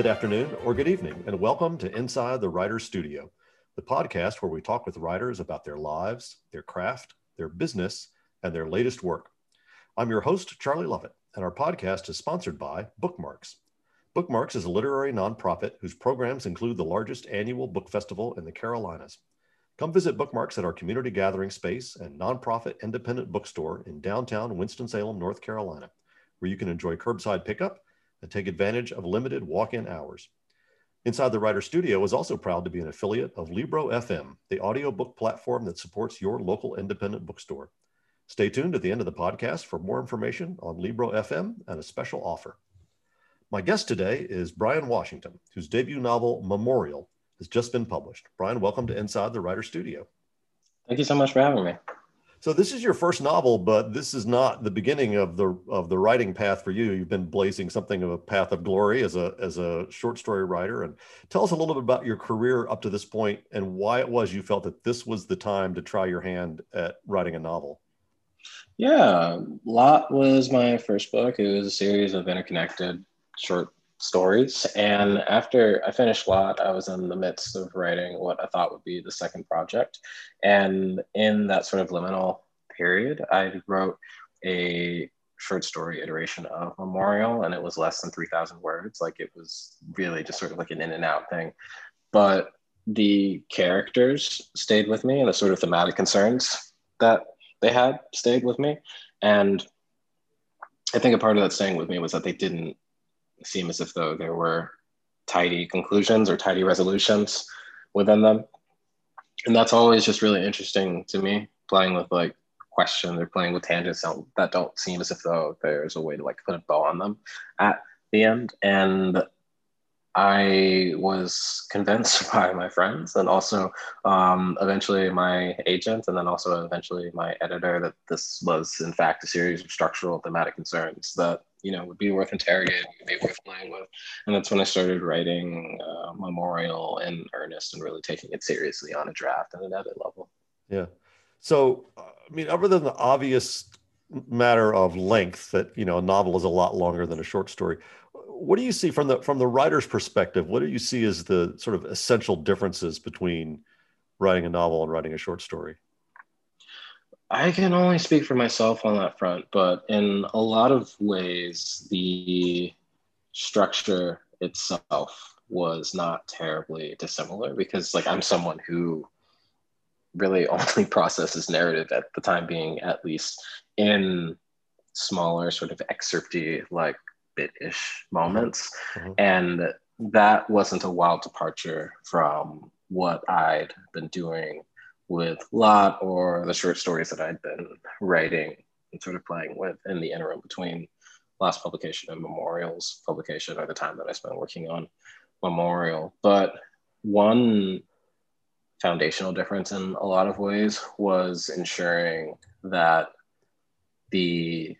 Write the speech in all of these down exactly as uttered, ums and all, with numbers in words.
Good afternoon or good evening, and welcome to Inside the Writer's Studio, the podcast where we talk with writers about their lives, their craft, their business, and their latest work. I'm your host, Charlie Lovett, and our podcast is sponsored by Bookmarks. Bookmarks is a literary nonprofit whose programs include the largest annual book festival in the Carolinas. Come visit Bookmarks at our community gathering space and nonprofit independent bookstore in downtown Winston-Salem, North Carolina, where you can enjoy curbside pickup and take advantage of limited walk-in hours. Inside the Writer's Studio is also proud to be an affiliate of Libro F M, the audiobook platform that supports your local independent bookstore. Stay tuned at the end of the podcast for more information on Libro F M and a special offer. My guest today is Brian Washington, whose debut novel, Memorial, has just been published. Brian, welcome to Inside the Writer's Studio. Thank you so much for having me. So this is your first novel, but this is not the beginning of the of the writing path for you. You've been blazing something of a path of glory as a as a short story writer. And tell us a little bit about your career up to this point and why it was you felt that this was the time to try your hand at writing a novel. Yeah, Lot was my first book. It was a series of interconnected short stories. And after I finished Lot, I was in the midst of writing what I thought would be the second project. And in that sort of liminal period, I wrote a short story iteration of Memorial, and it was less than three thousand words. Like, it was really just sort of like an in and out thing. But the characters stayed with me, and the sort of thematic concerns that they had stayed with me. And I think a part of that staying with me was that they didn't seem as if though there were tidy conclusions or tidy resolutions within them. And that's always just really interesting to me, playing with like questions or playing with tangents that don't seem as if though there's a way to like put a bow on them at the end. And I was convinced by my friends and also um, eventually my agent, and then also eventually my editor, that this was in fact a series of structural thematic concerns that, you know, would be worth interrogating, would be worth playing with. And that's when I started writing uh, Memorial in earnest and really taking it seriously on a draft and an edit level. Yeah. So, I mean, other than the obvious matter of length that, you know, a novel is a lot longer than a short story, what do you see from the from the writer's perspective? What do you see as the sort of essential differences between writing a novel and writing a short story? I can only speak for myself on that front, but in a lot of ways, the structure itself was not terribly dissimilar, because like I'm someone who really only processes narrative at the time being, at least in smaller sort of excerpty, like bit-ish moments. Mm-hmm. And that wasn't a wild departure from what I'd been doing with Lot or the short stories that I'd been writing and sort of playing with in the interim between last publication and Memorial's publication, or the time that I spent working on Memorial. But one foundational difference in a lot of ways was ensuring that the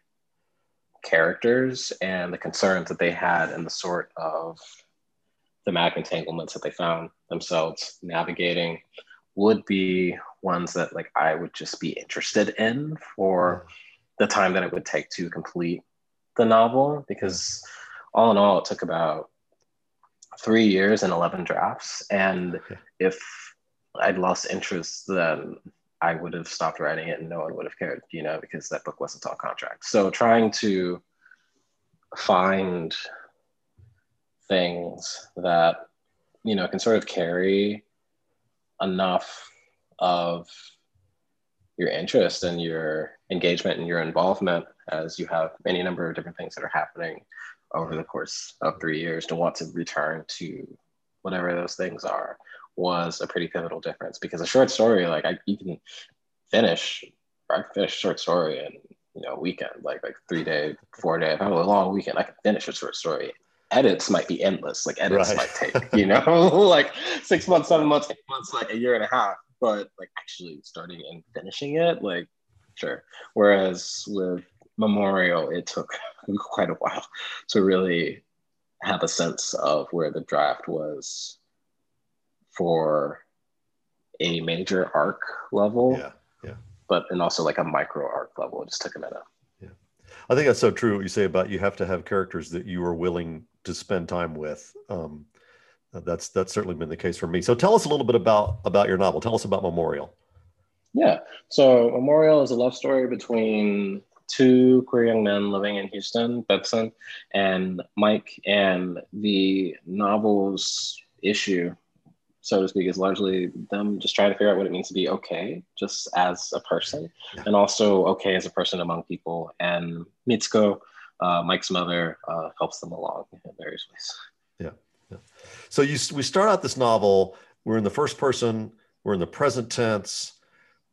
characters and the concerns that they had and the sort of thematic entanglements that they found themselves navigating would be ones that like I would just be interested in for the time that it would take to complete the novel. Because all in all, it took about three years and eleven drafts. And okay, if I'd lost interest, then I would have stopped writing it and no one would have cared, you know, because that book wasn't on contract. So trying to find things that, you know, can sort of carry enough of your interest and your engagement and your involvement, as you have any number of different things that are happening over the course of three years, to want to return to whatever those things are, was a pretty pivotal difference. Because a short story, like I, you can finish, I can finish a short story in, you know, a weekend, like like three day, four day, if I have a long weekend, I can finish a short story. Edits might be endless, like edits right. might take, you know, like six months, seven months, eight months, like a year and a half, but like actually starting and finishing it, like, sure. Whereas with Memorial, it took quite a while to really have a sense of where the draft was for a major arc level, yeah, yeah, but and also like a micro arc level. It just took a minute. I think that's so true what you say about you have to have characters that you are willing to spend time with. Um, that's that's certainly been the case for me. So tell us a little bit about about your novel. Tell us about Memorial. Yeah. So Memorial is a love story between two queer young men living in Houston, Benson and Mike. And the novel's issue, so to speak, is largely them just trying to figure out what it means to be okay just as a person, yeah. and also okay as a person among people. And Mitsuko, uh, Mike's mother, uh, helps them along in various ways. Yeah. yeah. So you, we start out this novel, we're in the first person, we're in the present tense,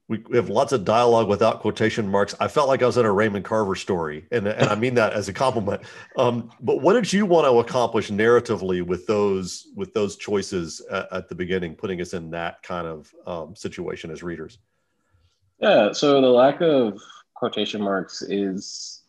we have lots of dialogue without quotation marks. I felt like I was at a Raymond Carver story, and, and I mean that as a compliment. Um, but what did you want to accomplish narratively with those with those choices at, at the beginning, putting us in that kind of um, situation as readers? Yeah, so the lack of quotation marks is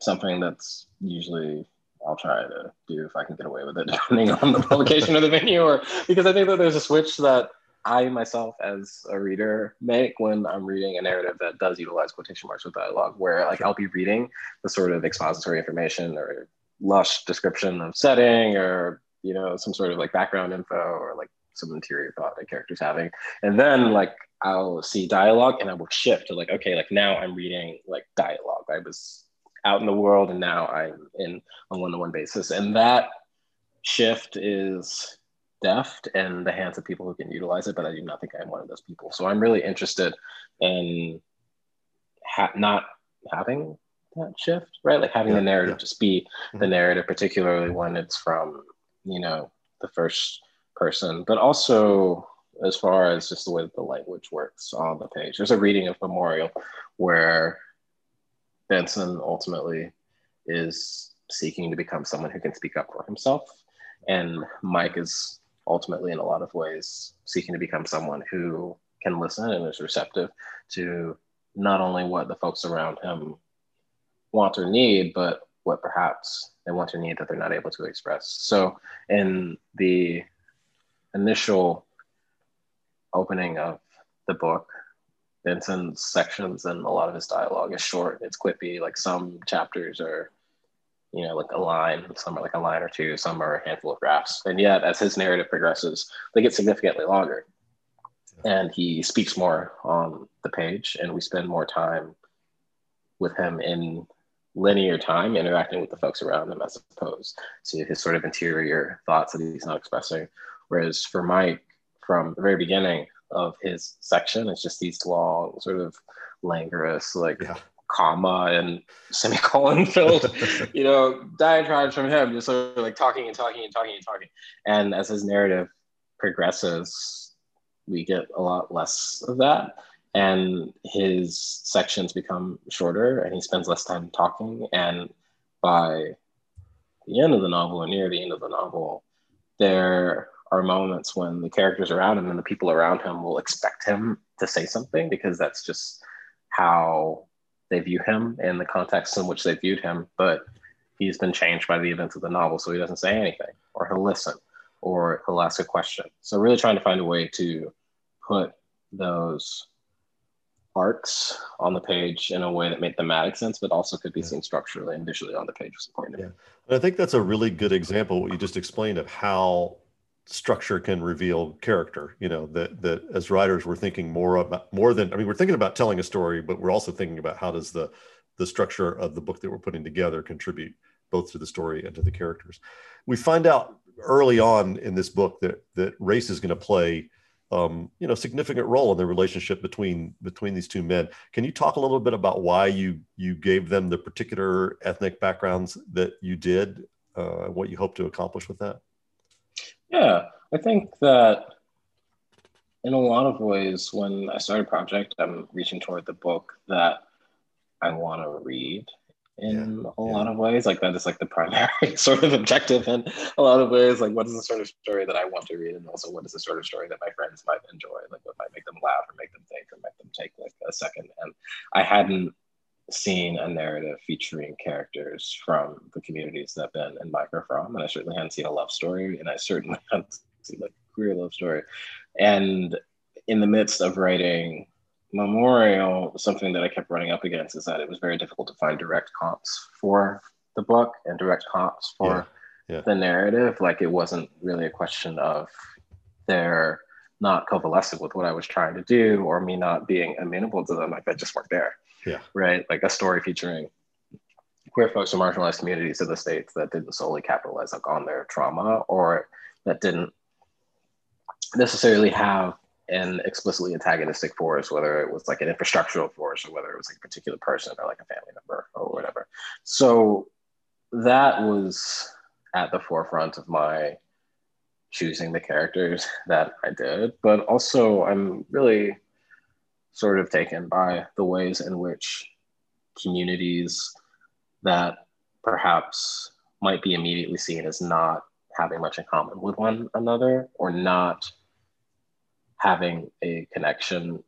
something that's usually I'll try to do if I can get away with it, depending on the publication of the venue, or because I think that there's a switch that I myself as a reader make when I'm reading a narrative that does utilize quotation marks with dialogue, where like I'll be reading the sort of expository information or lush description of setting, or, you know, some sort of like background info or like some interior thought that character's having. And then like I'll see dialogue and I will shift to like, okay, like now I'm reading like dialogue. I was out in the world and now I'm in a one-to-one basis. And that shift is deft in the hands of people who can utilize it, but I do not think I'm one of those people. So I'm really interested in ha- not having that shift, right? Like having yeah, the narrative yeah. just be mm-hmm. the narrative, particularly when it's from, you know, the first person, but also as far as just the way that the language works on the page. There's a reading of Memorial where Benson ultimately is seeking to become someone who can speak up for himself. And Mike is ultimately in a lot of ways seeking to become someone who can listen and is receptive to not only what the folks around him want or need, but what perhaps they want or need that they're not able to express. So in the initial opening of the book, Benson's sections and a lot of his dialogue is short, it's quippy, like some chapters are, you know, like a line, some are like a line or two, some are a handful of graphs. And yet, as his narrative progresses, they get significantly longer. And he speaks more on the page, and we spend more time with him in linear time, interacting with the folks around him, as opposed to his sort of interior thoughts that he's not expressing. Whereas for Mike, from the very beginning of his section, it's just these long, sort of languorous, like, yeah. comma and semicolon filled, you know, diatribes from him, just sort of like talking and talking and talking and talking. And as his narrative progresses, we get a lot less of that. And his sections become shorter and he spends less time talking. And by the end of the novel, or near the end of the novel, there are moments when the characters around him and the people around him will expect him to say something, because that's just how they view him and the context in which they viewed him, but he's been changed by the events of the novel, so he doesn't say anything, or he'll listen, or he'll ask a question. So really trying to find a way to put those arcs on the page in a way that made thematic sense, but also could be seen structurally and visually on the page was important. Yeah. And I think that's a really good example, what you just explained, of how structure can reveal character, you know, that that as writers we're thinking more about more than, I mean, we're thinking about telling a story, but we're also thinking about how does the the structure of the book that we're putting together contribute both to the story and to the characters. We find out early on in this book that that race is going to play um you know significant role in the relationship between between these two men. Can you talk a little bit about why you you gave them the particular ethnic backgrounds that you did, uh what you hope to accomplish with that? Yeah, I think that in a lot of ways, when I start a project, I'm reaching toward the book that I want to read in yeah, a yeah. lot of ways. Like that is like the primary sort of objective in a lot of ways. Like what is the sort of story that I want to read? And also what is the sort of story that my friends might enjoy? Like what might make them laugh or make them think or make them take like a second? And I hadn't seen a narrative featuring characters from the communities that Ben and Mike are from, and I certainly hadn't seen a love story, and I certainly hadn't seen a queer love story. And in the midst of writing Memorial, something that I kept running up against is that it was very difficult to find direct comps for the book and direct comps for yeah. the narrative. Like, it wasn't really a question of their not coalescent with what I was trying to do or me not being amenable to them. Like, that just weren't there. Yeah. Right. Like, a story featuring queer folks from marginalized communities in the States that didn't solely capitalize like, on their trauma, or that didn't necessarily have an explicitly antagonistic force, whether it was like an infrastructural force or whether it was like a particular person or like a family member or whatever. So that was at the forefront of my choosing the characters that I did. But also, I'm really sort of taken by the ways in which communities that perhaps might be immediately seen as not having much in common with one another or not having a connection,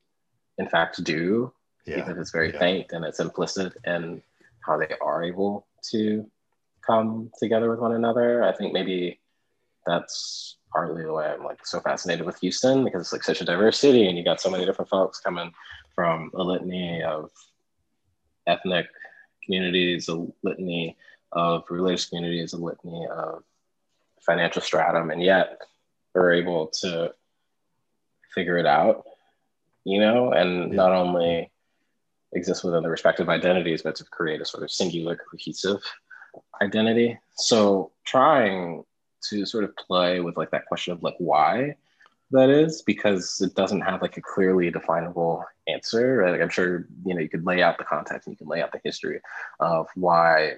in fact, do, yeah. even if it's very yeah. faint and it's implicit in how they are able to come together with one another. I think maybe that's partly the way I'm like so fascinated with Houston, because it's like such a diverse city and you got so many different folks coming from a litany of ethnic communities, a litany of religious communities, a litany of financial stratum, and yet we're able to figure it out, you know, and yeah. not only exist within their respective identities, but to create a sort of singular, cohesive identity. So trying to sort of play with like that question of like why that is, because it doesn't have like a clearly definable answer. Like, I'm sure, you know, you could lay out the context and you can lay out the history of why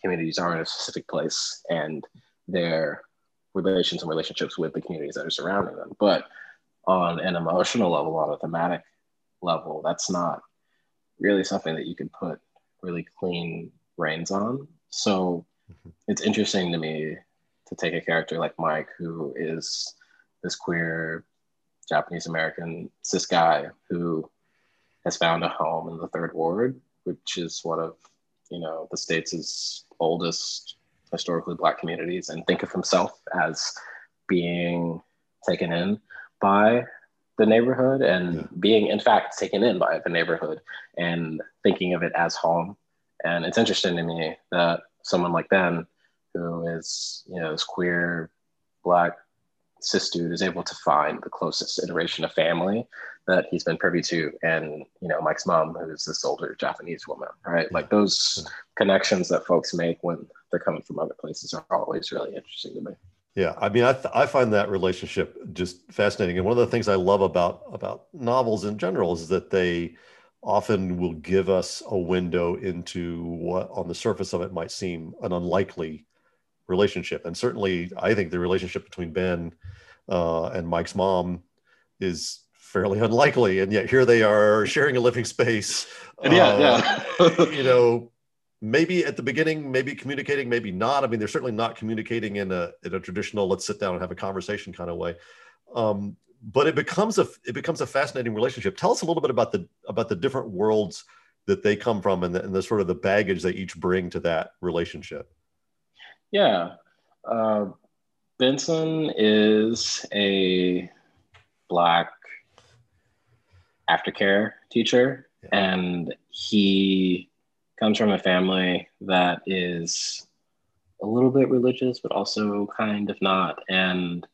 communities are in a specific place and their relations and relationships with the communities that are surrounding them. But on an emotional level, on a thematic level, that's not really something that you can put really clean reins on. So mm-hmm. it's interesting to me to take a character like Mike, who is this queer Japanese American cis guy who has found a home in the Third Ward, which is one of, you know, the state's oldest historically Black communities, and think of himself as being taken in by the neighborhood and yeah. being in fact taken in by the neighborhood and thinking of it as home. And it's interesting to me that someone like Ben, who is, you know, this queer Black cis dude, is able to find the closest iteration of family that he's been privy to. And, you know, Mike's mom, who's this older Japanese woman, right? Like, those connections that folks make when they're coming from other places are always really interesting to me. Yeah. I mean, I, th- I find that relationship just fascinating. And one of the things I love about, about novels in general is that they often will give us a window into what on the surface of it might seem an unlikely relationship. And certainly I think the relationship between Ben uh, and Mike's mom is fairly unlikely. And yet here they are sharing a living space, uh, yeah, yeah. you know, maybe at the beginning, maybe communicating, maybe not. I mean, they're certainly not communicating in a, in a traditional, let's sit down and have a conversation kind of way. Um, but it becomes a, it becomes a fascinating relationship. Tell us a little bit about the, about the different worlds that they come from and the, and the sort of the baggage they each bring to that relationship. Yeah, uh, Benson is a Black aftercare teacher, yeah. and he comes from a family that is a little bit religious, but also kind of not, and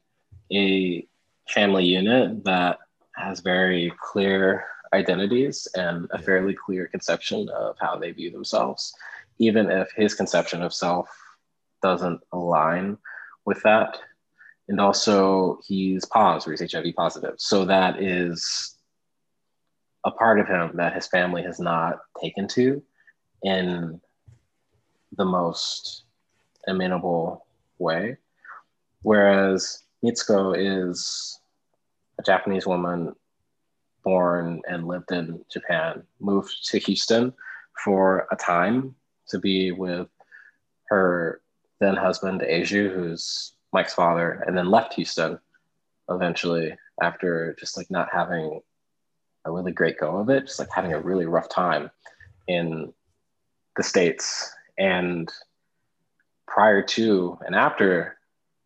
a family unit that has very clear identities and a yeah. fairly clear conception of how they view themselves, even if his conception of self doesn't align with that. And also he's POS, or he's H I V positive. So that is a part of him that his family has not taken to in the most amenable way. Whereas Mitsuko is a Japanese woman born and lived in Japan, moved to Houston for a time to be with her then husband, Aiju, who's Mike's father, and then left Houston eventually after just like not having a really great go of it, just like having a really rough time in the States. And prior to and after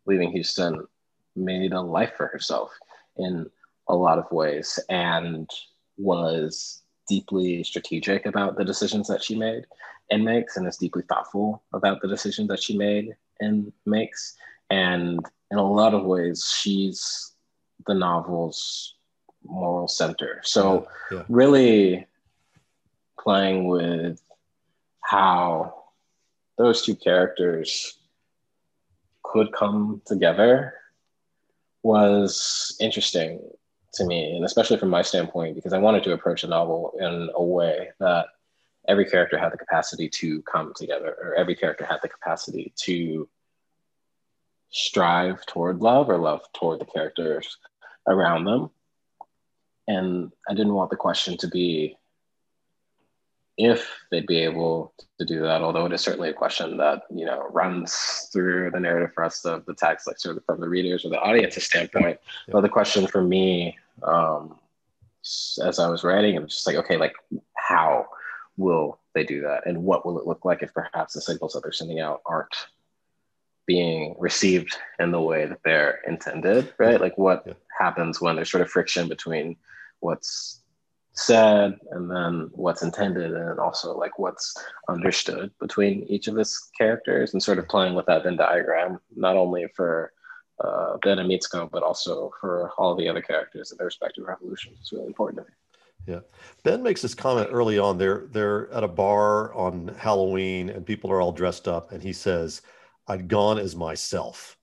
leaving Houston, made a life for herself in a lot of ways and was deeply strategic about the decisions that she made and makes, and is deeply thoughtful about the decisions that she made in makes. And in a lot of ways, she's the novel's moral center. So yeah, yeah. really playing with how those two characters could come together was interesting to me, and especially from my standpoint, because I wanted to approach a novel in a way that every character had the capacity to come together, or every character had the capacity to strive toward love or love toward the characters around them. And I didn't want the question to be if they'd be able to do that, although it is certainly a question that, you know, runs through the narrative for us of the text, like sort of from the readers or the audience's standpoint. Yeah. But the question for me, um, as I was writing, I'm just like, okay, like how will they do that? And what will it look like if perhaps the signals that they're sending out aren't being received in the way that they're intended, right? Like what yeah. happens when there's sort of friction between what's said and then what's intended, and also like what's understood between each of his characters, and sort of playing with that Venn diagram, not only for uh, Ben and Mitsuko, but also for all the other characters in their respective revolutions. It's really important to me. Yeah. Ben makes this comment early on. They're, they're at a bar on Halloween and people are all dressed up, and he says, "I'd gone as myself."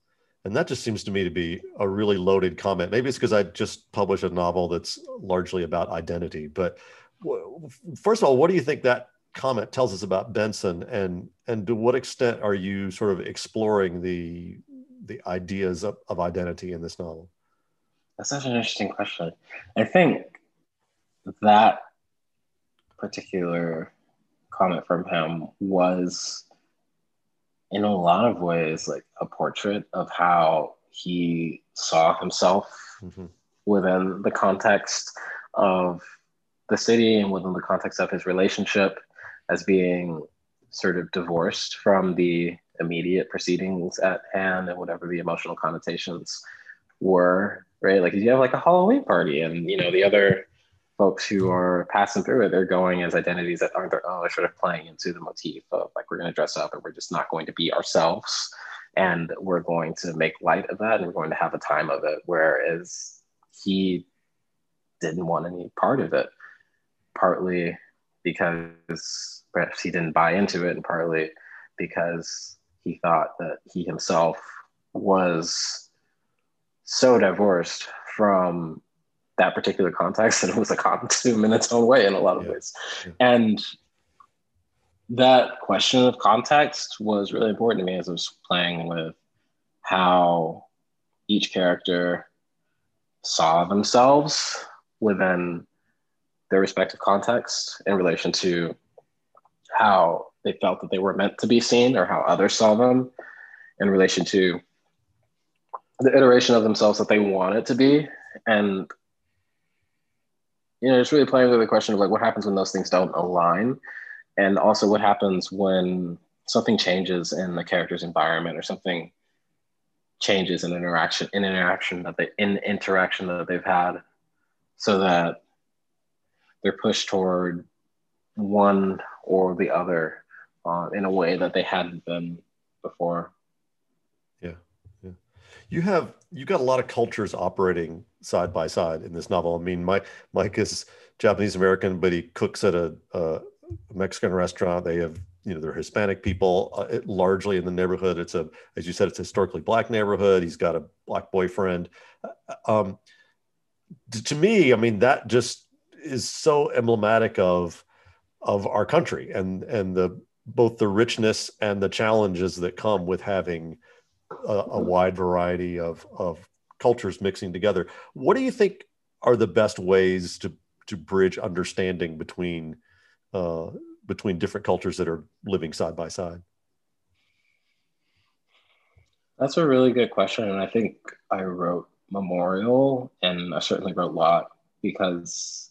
And that just seems to me to be a really loaded comment. Maybe it's because I just published a novel that's largely about identity. But w- first of all, what do you think that comment tells us about Benson? And, and to what extent are you sort of exploring the, the ideas of, of identity in this novel? That's such an interesting question. I think that particular comment from him was, in a lot of ways, like a portrait of how he saw himself mm-hmm. within the context of the city and within the context of his relationship as being sort of divorced from the immediate proceedings at hand and whatever the emotional connotations were, right? Like you have like a Halloween party and, you know, the other folks who are passing through it, they're going as identities that aren't their own, are sort of playing into the motif of like, we're going to dress up and we're just not going to be ourselves. And we're going to make light of that. And we're going to have a time of it. Whereas he didn't want any part of it, partly because perhaps he didn't buy into it, and partly because he thought that he himself was so divorced from that particular context, and it was a costume in its own way in a lot of yeah. ways. Yeah. And that question of context was really important to me as I was playing with how each character saw themselves within their respective context in relation to how they felt that they were meant to be seen, or how others saw them in relation to the iteration of themselves that they wanted to be. And you know, it's really playing with the question of like, what happens when those things don't align? And also what happens when something changes in the character's environment, or something changes in interaction, in interaction that they, in interaction that they've had, so that they're pushed toward one or the other uh, in a way that they hadn't been before. Yeah, yeah. You have, you've got a lot of cultures operating side by side in this novel. I mean, Mike Mike is Japanese American, but he cooks at a, a Mexican restaurant. They have, you know, they're Hispanic people uh, it, largely in the neighborhood. It's a, as you said, it's a historically black neighborhood. He's got a black boyfriend. Um, to, to me, I mean, that just is so emblematic of of our country and and the both the richness and the challenges that come with having a, a wide variety of of cultures mixing together. What do you think are the best ways to to bridge understanding between uh, between different cultures that are living side by side? That's a really good question, and I think I wrote Memorial, and I certainly wrote Lot, because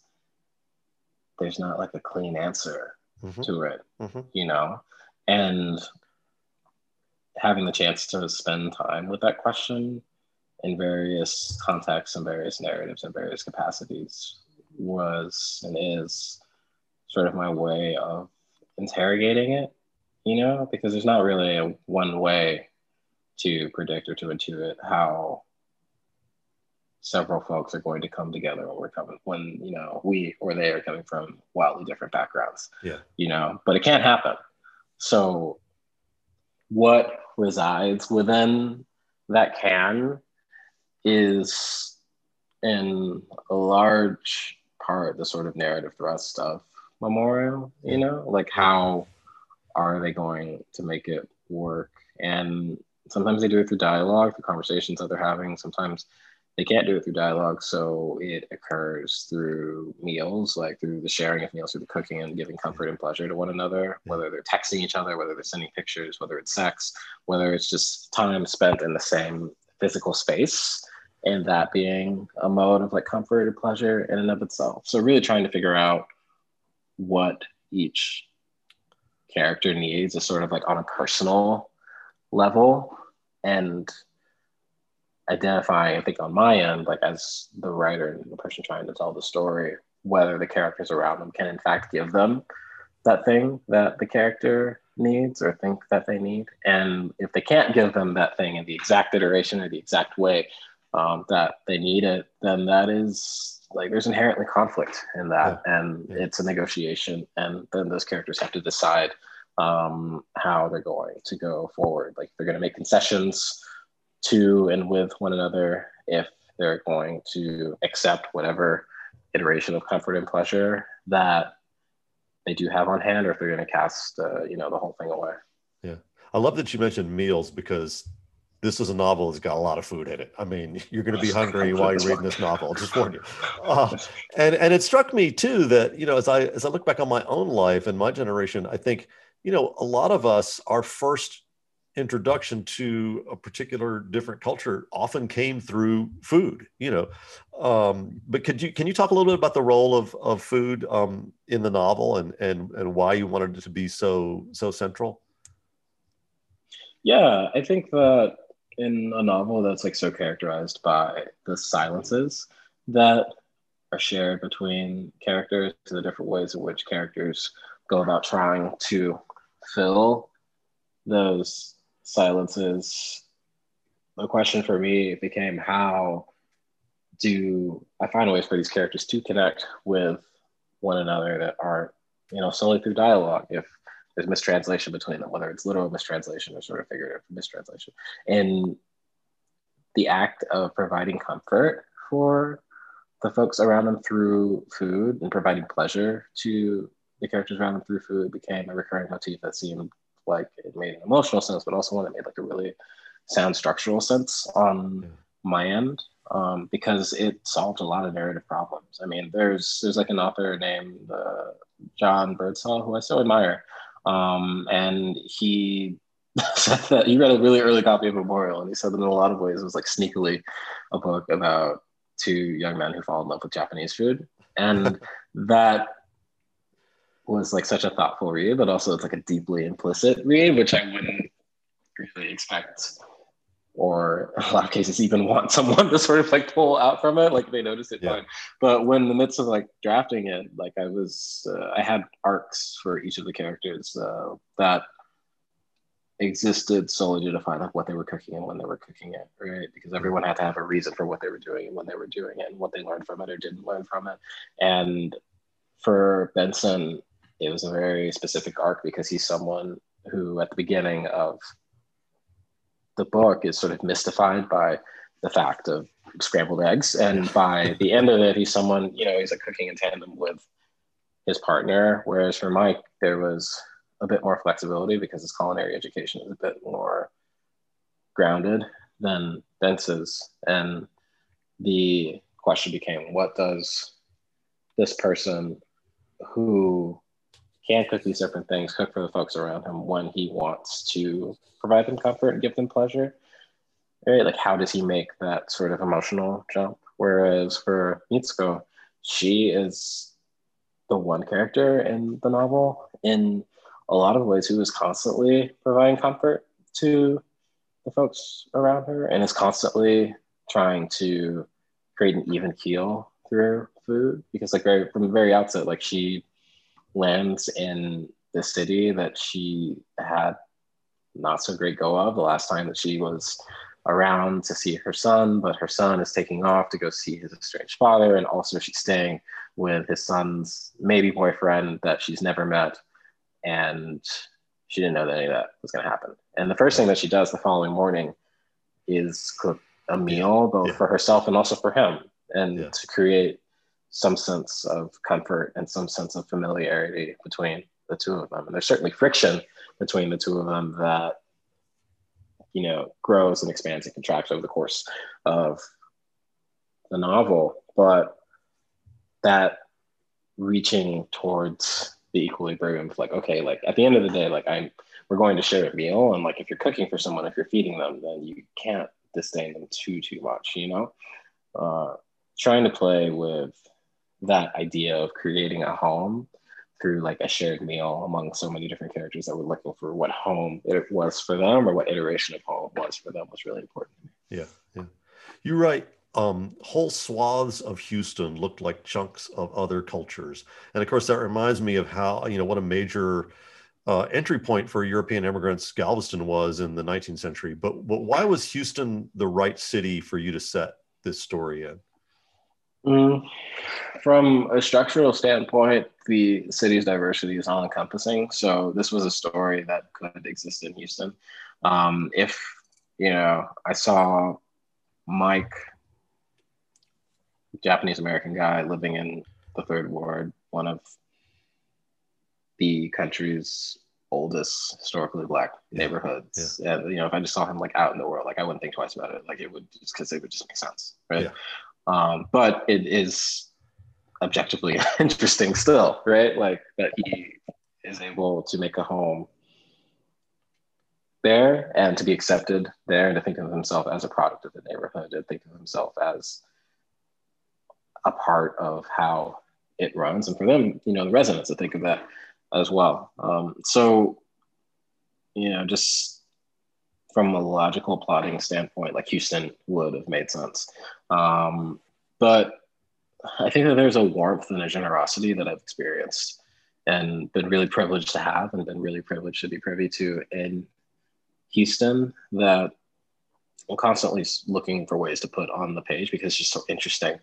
there's not like a clean answer mm-hmm. to it, mm-hmm. you know, and having the chance to spend time with that question in various contexts and various narratives and various capacities was and is sort of my way of interrogating it, you know, because there's not really a one way to predict or to intuit how several folks are going to come together when we're coming, when, you know, we or they are coming from wildly different backgrounds. Yeah. You know, but it can't happen. So what resides within that can is in a large part the sort of narrative thrust of Memorial, you know, like how are they going to make it work? And sometimes they do it through dialogue, through conversations that they're having. Sometimes they can't do it through dialogue, so it occurs through meals, like through the sharing of meals, through the cooking and giving comfort and pleasure to one another, whether they're texting each other, whether they're sending pictures, whether it's sex, whether it's just time spent in the same physical space, and that being a mode of like comfort and pleasure in and of itself. So really trying to figure out what each character needs is sort of like on a personal level, and identifying, I think on my end, like as the writer and the person trying to tell the story, whether the characters around them can in fact give them that thing that the character needs or think that they need. And if they can't give them that thing in the exact iteration or the exact way um, that they need it, then that is like, there's inherently conflict in that. Yeah. And yeah. It's a negotiation. And then those characters have to decide um, how they're going to go forward. Like they're going to make concessions to and with one another if they're going to accept whatever iteration of comfort and pleasure that they do have on hand, or if they're going to cast, uh, you know, the whole thing away. Yeah. I love that you mentioned meals, because this is a novel that's got a lot of food in it. I mean, you're going to be hungry while you're reading this novel, I'll just warn you. Uh, and, and it struck me too that, you know, as I, as I look back on my own life and my generation, I think, you know, a lot of us, our first introduction to a particular different culture often came through food, you know. Um, but could you can you talk a little bit about the role of of food um, in the novel and and and why you wanted it to be so so central? Yeah, I think that in a novel that's like so characterized by the silences that are shared between characters, to the different ways in which characters go about trying to fill those silences, the question for me became, how do I find ways for these characters to connect with one another that aren't, you know, solely through dialogue, if there's mistranslation between them, whether it's literal mistranslation or sort of figurative mistranslation. And the act of providing comfort for the folks around them through food and providing pleasure to the characters around them through food became a recurring motif that seemed like it made an emotional sense, but also one that made like a really sound structural sense on yeah. my end, um, because it solved a lot of narrative problems. I mean, there's there's like an author named uh, John Birdsall, who I so admire, um, and he said that he read a really early copy of Memorial, and he said that in a lot of ways it was like sneakily a book about two young men who fall in love with Japanese food, and that was like such a thoughtful read, but also it's like a deeply implicit read, which I wouldn't really expect, or in a lot of cases even want someone to sort of like pull out from it, like they notice it. Yeah. Fine. But when in the midst of like drafting it, like I was, uh, I had arcs for each of the characters uh, that existed solely to define like what they were cooking and when they were cooking it, right? Because everyone had to have a reason for what they were doing and when they were doing it and what they learned from it or didn't learn from it. And for Benson, it was a very specific arc because he's someone who at the beginning of the book is sort of mystified by the fact of scrambled eggs. And by the end of it, he's someone, you know, he's like cooking in tandem with his partner. Whereas for Mike, there was a bit more flexibility because his culinary education is a bit more grounded than Bence's. And the question became, what does this person who can cook these different things, cook for the folks around him when he wants to provide them comfort and give them pleasure, right? Like, how does he make that sort of emotional jump? Whereas for Mitsuko, she is the one character in the novel in a lot of ways who is constantly providing comfort to the folks around her and is constantly trying to create an even keel through food, because like very, from the very outset, like she lands in the city that she had not so great go of. The last time that she was around to see her son, but her son is taking off to go see his estranged father, and also she's staying with his son's maybe boyfriend that she's never met, and she didn't know that any of that was going to happen. And the first thing that she does the following morning is cook a meal, both yeah. for herself and also for him, and yeah. to create some sense of comfort and some sense of familiarity between the two of them. And there's certainly friction between the two of them that, you know, grows and expands and contracts over the course of the novel, but that reaching towards the equilibrium of like, okay, like at the end of the day, like I'm, we're going to share a meal. And like, if you're cooking for someone, if you're feeding them, then you can't disdain them too, too much, you know, uh, trying to play with that idea of creating a home through like a shared meal among so many different characters that were looking for what home it was for them, or what iteration of home was for them, was really important. Yeah, yeah. You're right. Um, whole swaths of Houston looked like chunks of other cultures. And of course, that reminds me of how, you know, what a major uh, entry point for European immigrants Galveston was in the nineteenth century. But, but why was Houston the right city for you to set this story in? Mm. From a structural standpoint, the city's diversity is all-encompassing. So this was a story that could exist in Houston. Um, if, you know, I saw Mike, Japanese-American guy living in the Third Ward, one of the country's oldest historically Black yeah. neighborhoods. Yeah. And, you know, if I just saw him like out in the world, like I wouldn't think twice about it. Like it would, just because it would just make sense, right? Yeah. Um, but it is objectively interesting still, right? Like that he is able to make a home there and to be accepted there, and to think of himself as a product of the neighborhood, and think of himself as a part of how it runs. And for them, you know, the residents, I think of that as well. Um, so, you know, just from a logical plotting standpoint, like Houston would have made sense. Um, but I think that there's a warmth and a generosity that I've experienced and been really privileged to have, and been really privileged to be privy to in Houston, that I'm constantly looking for ways to put on the page, because it's just so interesting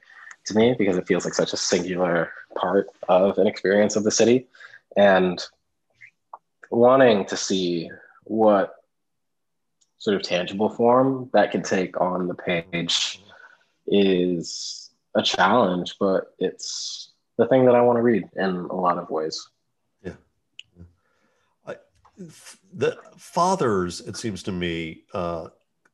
to me, because it feels like such a singular part of an experience of the city, and wanting to see what sort of tangible form that can take on the page is a challenge, but it's the thing that I want to read in a lot of ways. Yeah. I, the fathers, it seems to me, uh,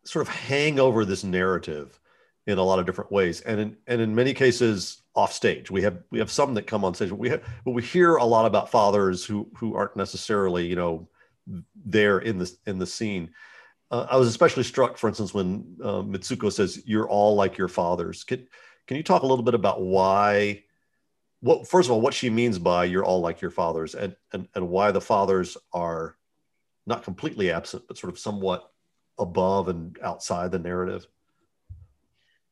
sort of hang over this narrative in a lot of different ways. And in, and in many cases off stage, we have, we have some that come on stage, but we have, but we hear a lot about fathers who, who aren't necessarily, you know, there in the, in the scene. Uh, I was especially struck, for instance, when uh, Mitsuko says, "You're all like your fathers." Can, can you talk a little bit about why, what, first of all, what she means by "you're all like your fathers," and, and, and why the fathers are not completely absent, but sort of somewhat above and outside the narrative?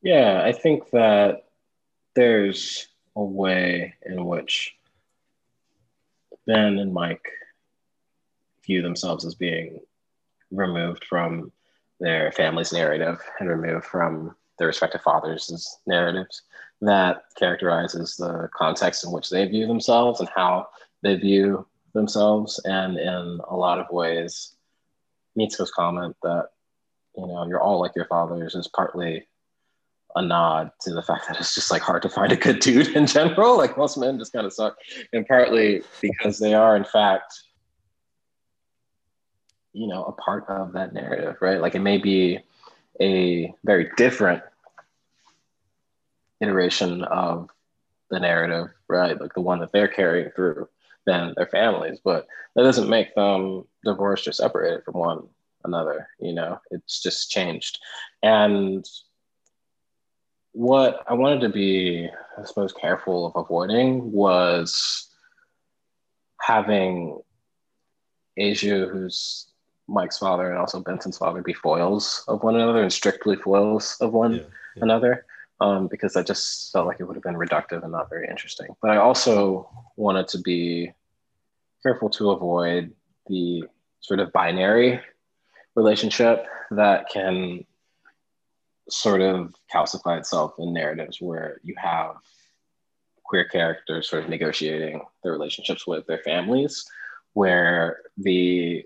Yeah, I think that there's a way in which Ben and Mike view themselves as being removed from their family's narrative and removed from their respective fathers' narratives, that characterizes the context in which they view themselves and how they view themselves. And in a lot of ways, Mitsuko's comment that, you know, you're all like your fathers is partly a nod to the fact that it's just like hard to find a good dude in general. Like most men just kind of suck. And partly because they are, in fact, you know, a part of that narrative, right? Like it may be a very different iteration of the narrative, right? Like the one that they're carrying through than their families, but that doesn't make them divorced or separated from one another, you know, it's just changed. And what I wanted to be, I suppose, careful of avoiding was having Asia, who's Mike's father and also Benson's father, be foils of one another and strictly foils of one yeah, yeah. another, um, because I just felt like it would have been reductive and not very interesting. But I also wanted to be careful to avoid the sort of binary relationship that can sort of calcify itself in narratives where you have queer characters sort of negotiating their relationships with their families, where the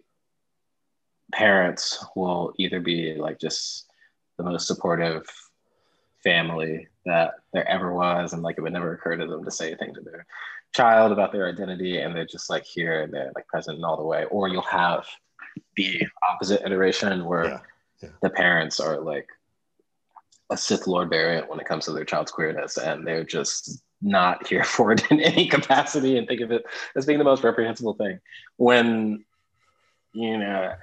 parents will either be like just the most supportive family that there ever was, and like it would never occur to them to say anything to their child about their identity, and they're just like here and they're like present all the way, or you'll have the opposite iteration where yeah, yeah. the parents are like a Sith Lord variant when it comes to their child's queerness, and they're just not here for it in any capacity and think of it as being the most reprehensible thing, when, you know,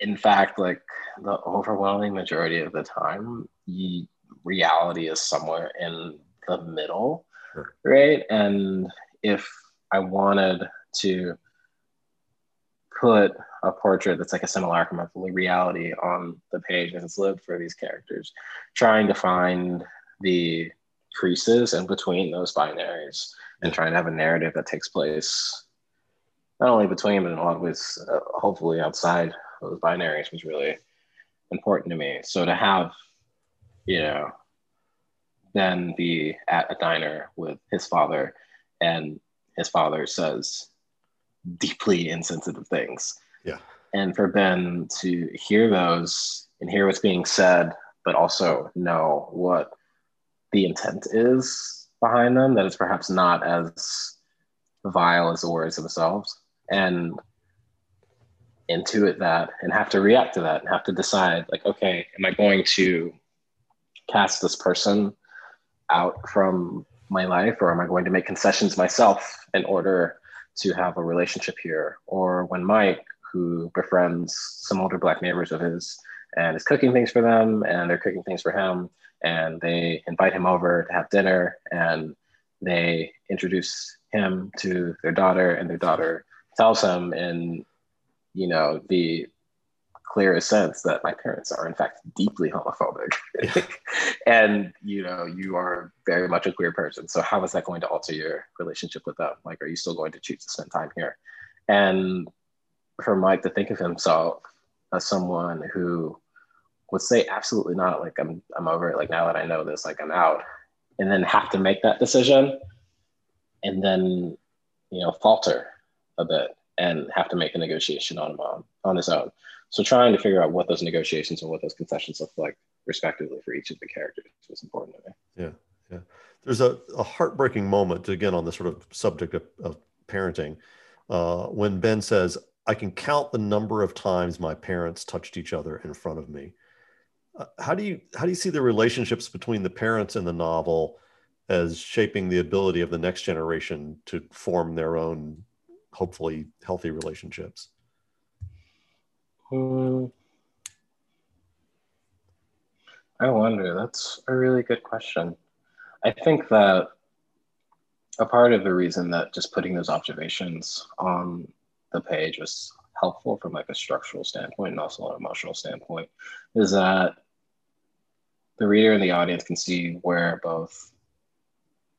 in fact, like the overwhelming majority of the time, you, reality is somewhere in the middle, sure. right? And if I wanted to put a portrait that's like a simulacrum of reality on the page as it's lived for these characters, trying to find the creases in between those binaries and trying to have a narrative that takes place not only between but in a lot of ways uh, hopefully outside those binaries was really important to me. So to have, you know, then be at a diner with his father and his father says deeply insensitive things. Yeah. And for Ben to hear those and hear what's being said, but also know what the intent is behind them, that it's perhaps not as vile as the words themselves, and intuit that and have to react to that and have to decide like, okay, am I going to cast this person out from my life, or am I going to make concessions myself in order to have a relationship here? Or when Mike, who befriends some older Black neighbors of his and is cooking things for them, and they're cooking things for him, and they invite him over to have dinner, and they introduce him to their daughter, and their daughter tells him in, you know, the clearest sense that my parents are in fact deeply homophobic. And, you know, you are very much a queer person, so how is that going to alter your relationship with them? Like, are you still going to choose to spend time here? And for Mike to think of himself as someone who would say absolutely not, like, I'm I'm over it, like, now that I know this, like, I'm out, and then have to make that decision and then, you know, falter a bit and have to make a negotiation on him on, on his own. So trying to figure out what those negotiations and what those concessions look like respectively for each of the characters was important to me. Yeah, yeah. There's a, a heartbreaking moment, again, on the sort of subject of, of parenting, uh, when Ben says, I can count the number of times my parents touched each other in front of me. Uh, how do you how do you see the relationships between the parents in the novel as shaping the ability of the next generation to form their own, hopefully healthy relationships? Um, I wonder, that's a really good question. I think that a part of the reason that just putting those observations on the page was helpful from like a structural standpoint and also an emotional standpoint is that the reader and the audience can see where both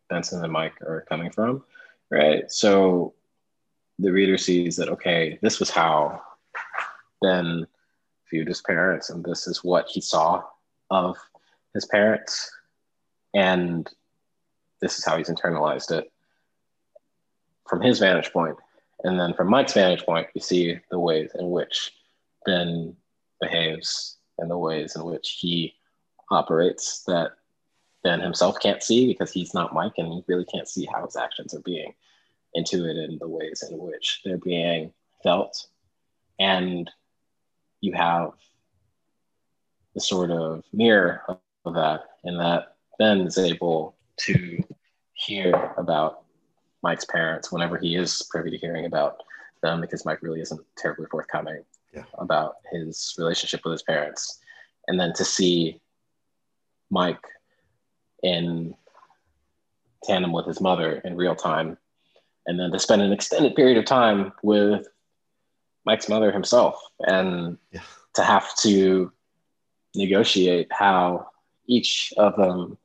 Benson and Mike are coming from, right? So the reader sees that, okay, this was how Ben viewed his parents, and this is what he saw of his parents, and this is how he's internalized it from his vantage point. And then from Mike's vantage point, we see the ways in which Ben behaves and the ways in which he operates that Ben himself can't see because he's not Mike, and he really can't see how his actions are being intuited in the ways in which they're being felt. And you have the sort of mirror of that, in that Ben is able to hear about Mike's parents whenever he is privy to hearing about them, because Mike really isn't terribly forthcoming yeah. about his relationship with his parents. And then to see Mike in tandem with his mother in real time, and then to spend an extended period of time with Mike's mother himself, and yeah. to have to negotiate how each of them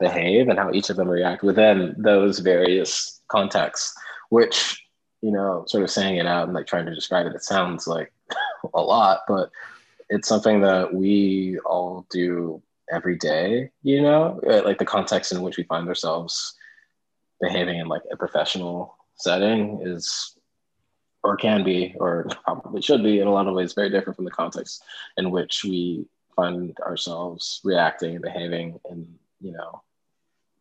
behave and how each of them react within those various contexts, which, you know, sort of saying it out and like trying to describe it, it sounds like a lot, but it's something that we all do every day, you know, like the context in which we find ourselves behaving in like a professional setting is, or can be, or probably should be in a lot of ways, very different from the context in which we find ourselves reacting and behaving in, you know,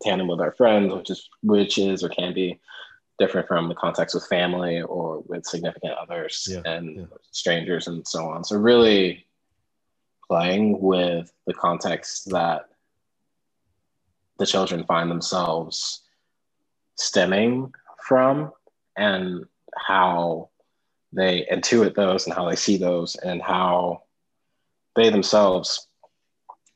tandem with our friends, which is, which is, or can be different from the context with family or with significant others yeah, and yeah. strangers and so on. So really playing with the context that the children find themselves stemming from and how they intuit those and how they see those and how they themselves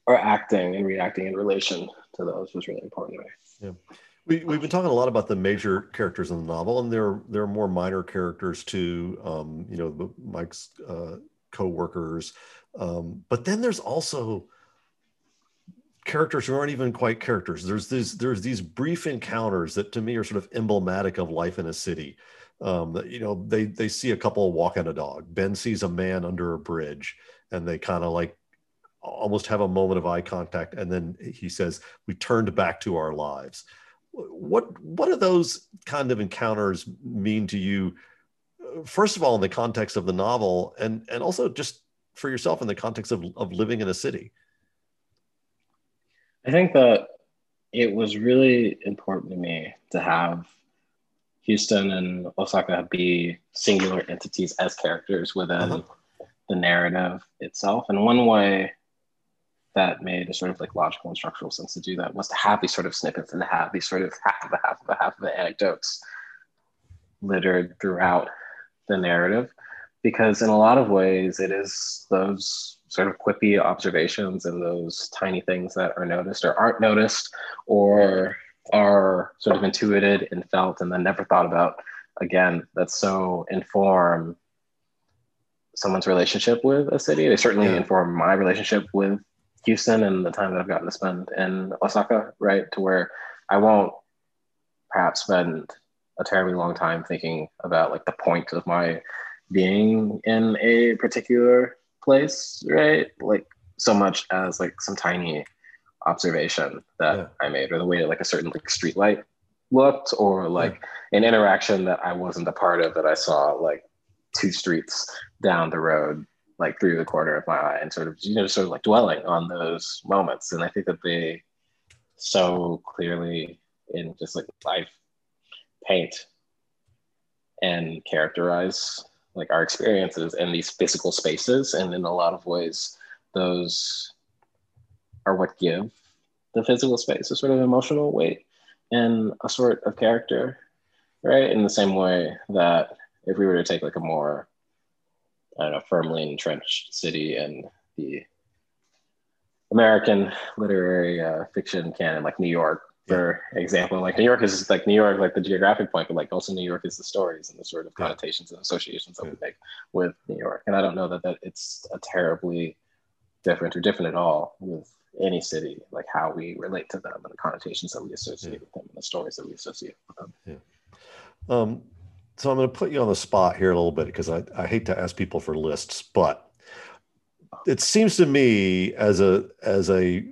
are acting and reacting in relation to those was really important to me. Yeah. We, we've been talking a lot about the major characters in the novel, and there, there are more minor characters too, um, you know, Mike's uh, co-workers. Um, but then there's also characters who aren't even quite characters. There's, this, there's these brief encounters that to me are sort of emblematic of life in a city. Um, you know, they, they see a couple walking a dog. Ben sees a man under a bridge, and they kind of like almost have a moment of eye contact. And then he says, "We turned back to our lives." What what do those kind of encounters mean to you? First of all, in the context of the novel, and and also just for yourself in the context of, of living in a city. I think that it was really important to me to have Houston and Osaka be singular entities as characters within uh-huh. the narrative itself. And one way that made a sort of like logical and structural sense to do that was to have these sort of snippets and to have these sort of half of the half of the half of the anecdotes littered throughout the narrative. Because in a lot of ways, it is those sort of quippy observations and those tiny things that are noticed or aren't noticed or are sort of intuited and felt and then never thought about again, that so inform someone's relationship with a city. They certainly yeah. inform my relationship with Houston and the time that I've gotten to spend in Osaka, right? To where I won't perhaps spend a terribly long time thinking about like the point of my being in a particular place, right? Like so much as like some tiny observation that yeah. I made, or the way that like a certain like street light looked, or like yeah. an interaction that I wasn't a part of that I saw like two streets down the road, like through the corner of my eye, and sort of, you know, sort of like dwelling on those moments. And I think that they so clearly in just like life paint and characterize like our experiences in these physical spaces. And in a lot of ways, those are what give the physical space a sort of emotional weight and a sort of character, right? In the same way that if we were to take like a more, I don't know, firmly entrenched city and the American literary uh, fiction canon, like New York, for example. Like New York is like New York, like the geographic point, but like also New York is the stories and the sort of connotations and associations that we make with New York. And I don't know that, that it's a terribly different or different at all with any city, like how we relate to them and the connotations that we associate yeah. with them and the stories that we associate with them. Yeah. Um, So I'm going to put you on the spot here a little bit because I, I hate to ask people for lists, but it seems to me as a as a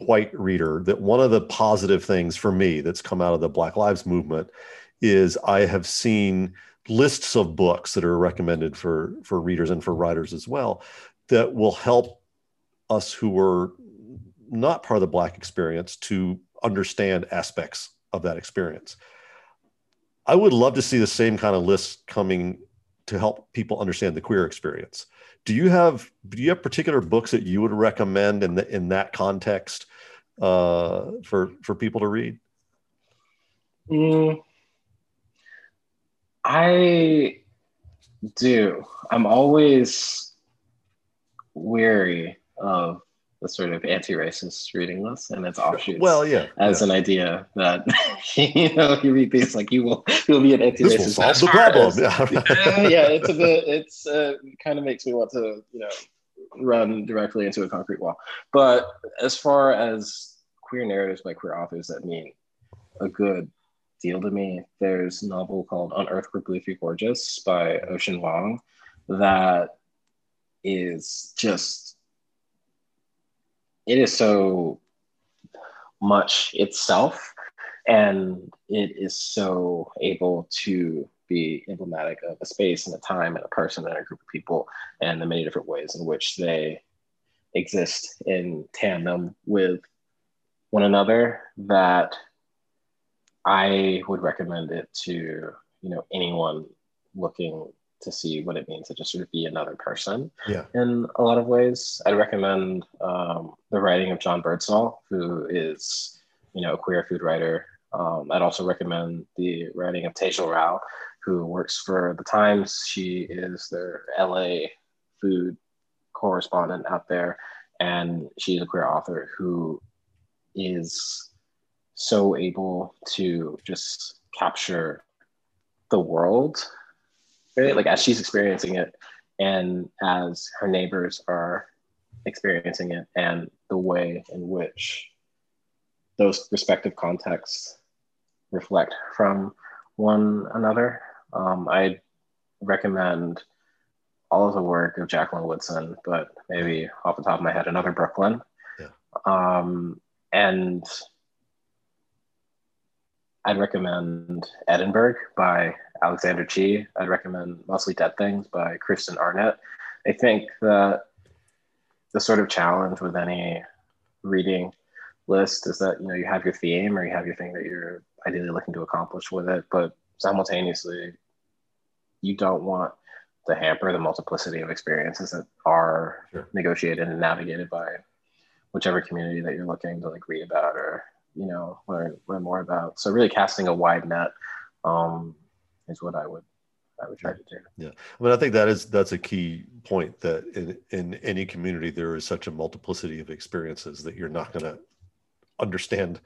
white reader that one of the positive things for me that's come out of the Black Lives Movement is I have seen lists of books that are recommended for, for readers and for writers as well that will help us who were not part of the Black experience to understand aspects of that experience. I would love to see the same kind of lists coming to help people understand the queer experience. Do you have do you have particular books that you would recommend in the, in that context uh, for for people to read? Mm, I do. I'm always weary of the sort of anti-racist reading list and its offshoots. Well, yeah, as yeah. an idea that you know you read these like you will you'll be an anti-racist. This will solve the problem. yeah, yeah, it's a bit. It's uh, kind of makes me want to you know run directly into a concrete wall. But as far as queer narratives by queer authors that mean a good deal to me, there's a novel called On Earth We Briefly Gorgeous by Ocean Vuong that is just, it is so much itself, and it is so able to be emblematic of a space and a time and a person and a group of people and the many different ways in which they exist in tandem with one another, that I would recommend it to, you know, anyone looking to see what it means to just sort of be another person. Yeah. In a lot of ways, I'd recommend um, the writing of John Birdsall, who is, you know, a queer food writer. Um, I'd also recommend the writing of Tejal Rao, who works for The Times. She is their L A food correspondent out there, and she's a queer author who is so able to just capture the world, right? Like, as she's experiencing it and as her neighbors are experiencing it, and the way in which those respective contexts reflect from one another. Um, I recommend all of the work of Jacqueline Woodson, but maybe off the top of my head, Another Brooklyn. Yeah. Um, and I'd recommend Edinburgh by Alexander Chee. I'd recommend Mostly Dead Things by Kristen Arnett. I think that the sort of challenge with any reading list is that, you know, you have your theme or you have your thing that you're ideally looking to accomplish with it, but simultaneously you don't want to hamper the multiplicity of experiences that are sure. negotiated and navigated by whichever community that you're looking to like read about or, you know, learn learn more about. So really casting a wide net um is what I would I would try to do. Yeah, I mean, I think that is that's a key point, that in in any community there is such a multiplicity of experiences that you're not going to understand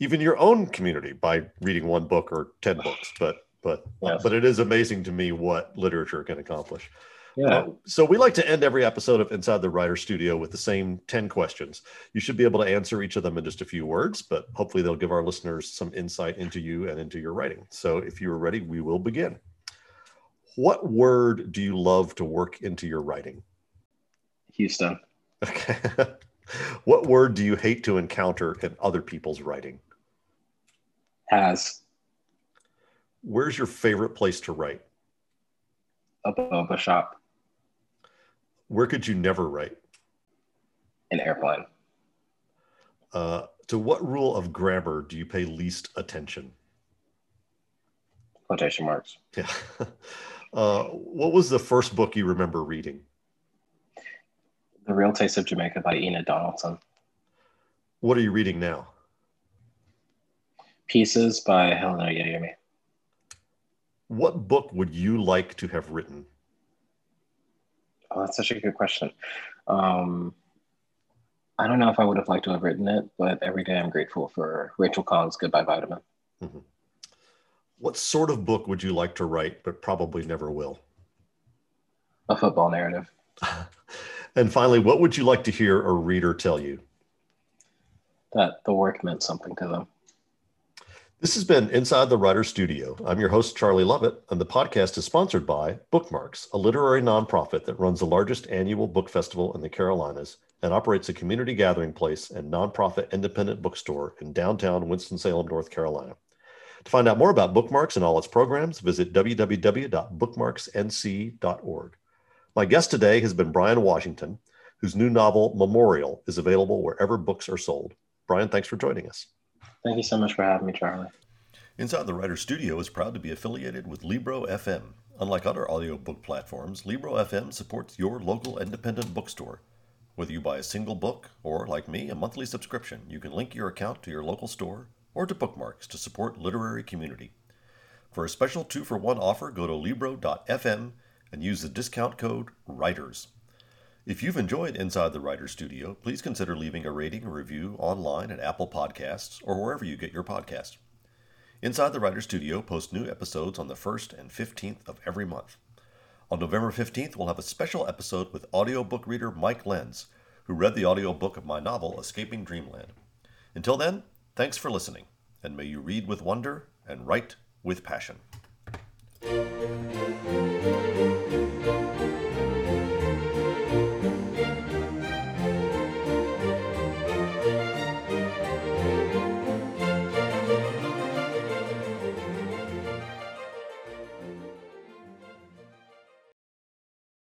even your own community by reading one book or ten books, but but yes. but it is amazing to me what literature can accomplish. Yeah. Uh, so we like to end every episode of Inside the Writer Studio with the same ten questions. You should be able to answer each of them in just a few words, but hopefully they'll give our listeners some insight into you and into your writing. So if you are ready, we will begin. What word do you love to work into your writing? Houston. Okay. What word do you hate to encounter in other people's writing? Has. Where's your favorite place to write? Above a shop. Where could you never write? An airplane. Uh, to what rule of grammar do you pay least attention? Quotation marks. Yeah. Uh, what was the first book you remember reading? The Real Taste of Jamaica by Ina Donaldson. What are you reading now? Pieces by Helen Oyeyemi. What book would you like to have written? Oh, that's such a good question. Um, I don't know if I would have liked to have written it, but every day I'm grateful for Rachel Collins' Goodbye Vitamin. Mm-hmm. What sort of book would you like to write, but probably never will? A football narrative. And finally, what would you like to hear a reader tell you? That the work meant something to them. This has been Inside the Writer Studio. I'm your host, Charlie Lovett, and the podcast is sponsored by Bookmarks, a literary nonprofit that runs the largest annual book festival in the Carolinas and operates a community gathering place and nonprofit independent bookstore in downtown Winston-Salem, North Carolina. To find out more about Bookmarks and all its programs, visit w w w dot bookmarks n c dot org. My guest today has been Brian Washington, whose new novel, Memorial, is available wherever books are sold. Brian, thanks for joining us. Thank you so much for having me, Charlie. Inside the Writer Studio is proud to be affiliated with Libro F M. Unlike other audiobook platforms, Libro F M supports your local independent bookstore. Whether you buy a single book or, like me, a monthly subscription, you can link your account to your local store or to Bookmarks to support literary community. For a special two for one offer, go to libro dot f m and use the discount code WRITERS. If you've enjoyed Inside the Writer Studio, please consider leaving a rating or review online at Apple Podcasts or wherever you get your podcasts. Inside the Writer Studio posts new episodes on the first and fifteenth of every month. On November fifteenth, we'll have a special episode with audiobook reader Mike Lenz, who read the audiobook of my novel, Escaping Dreamland. Until then, thanks for listening, and may you read with wonder and write with passion.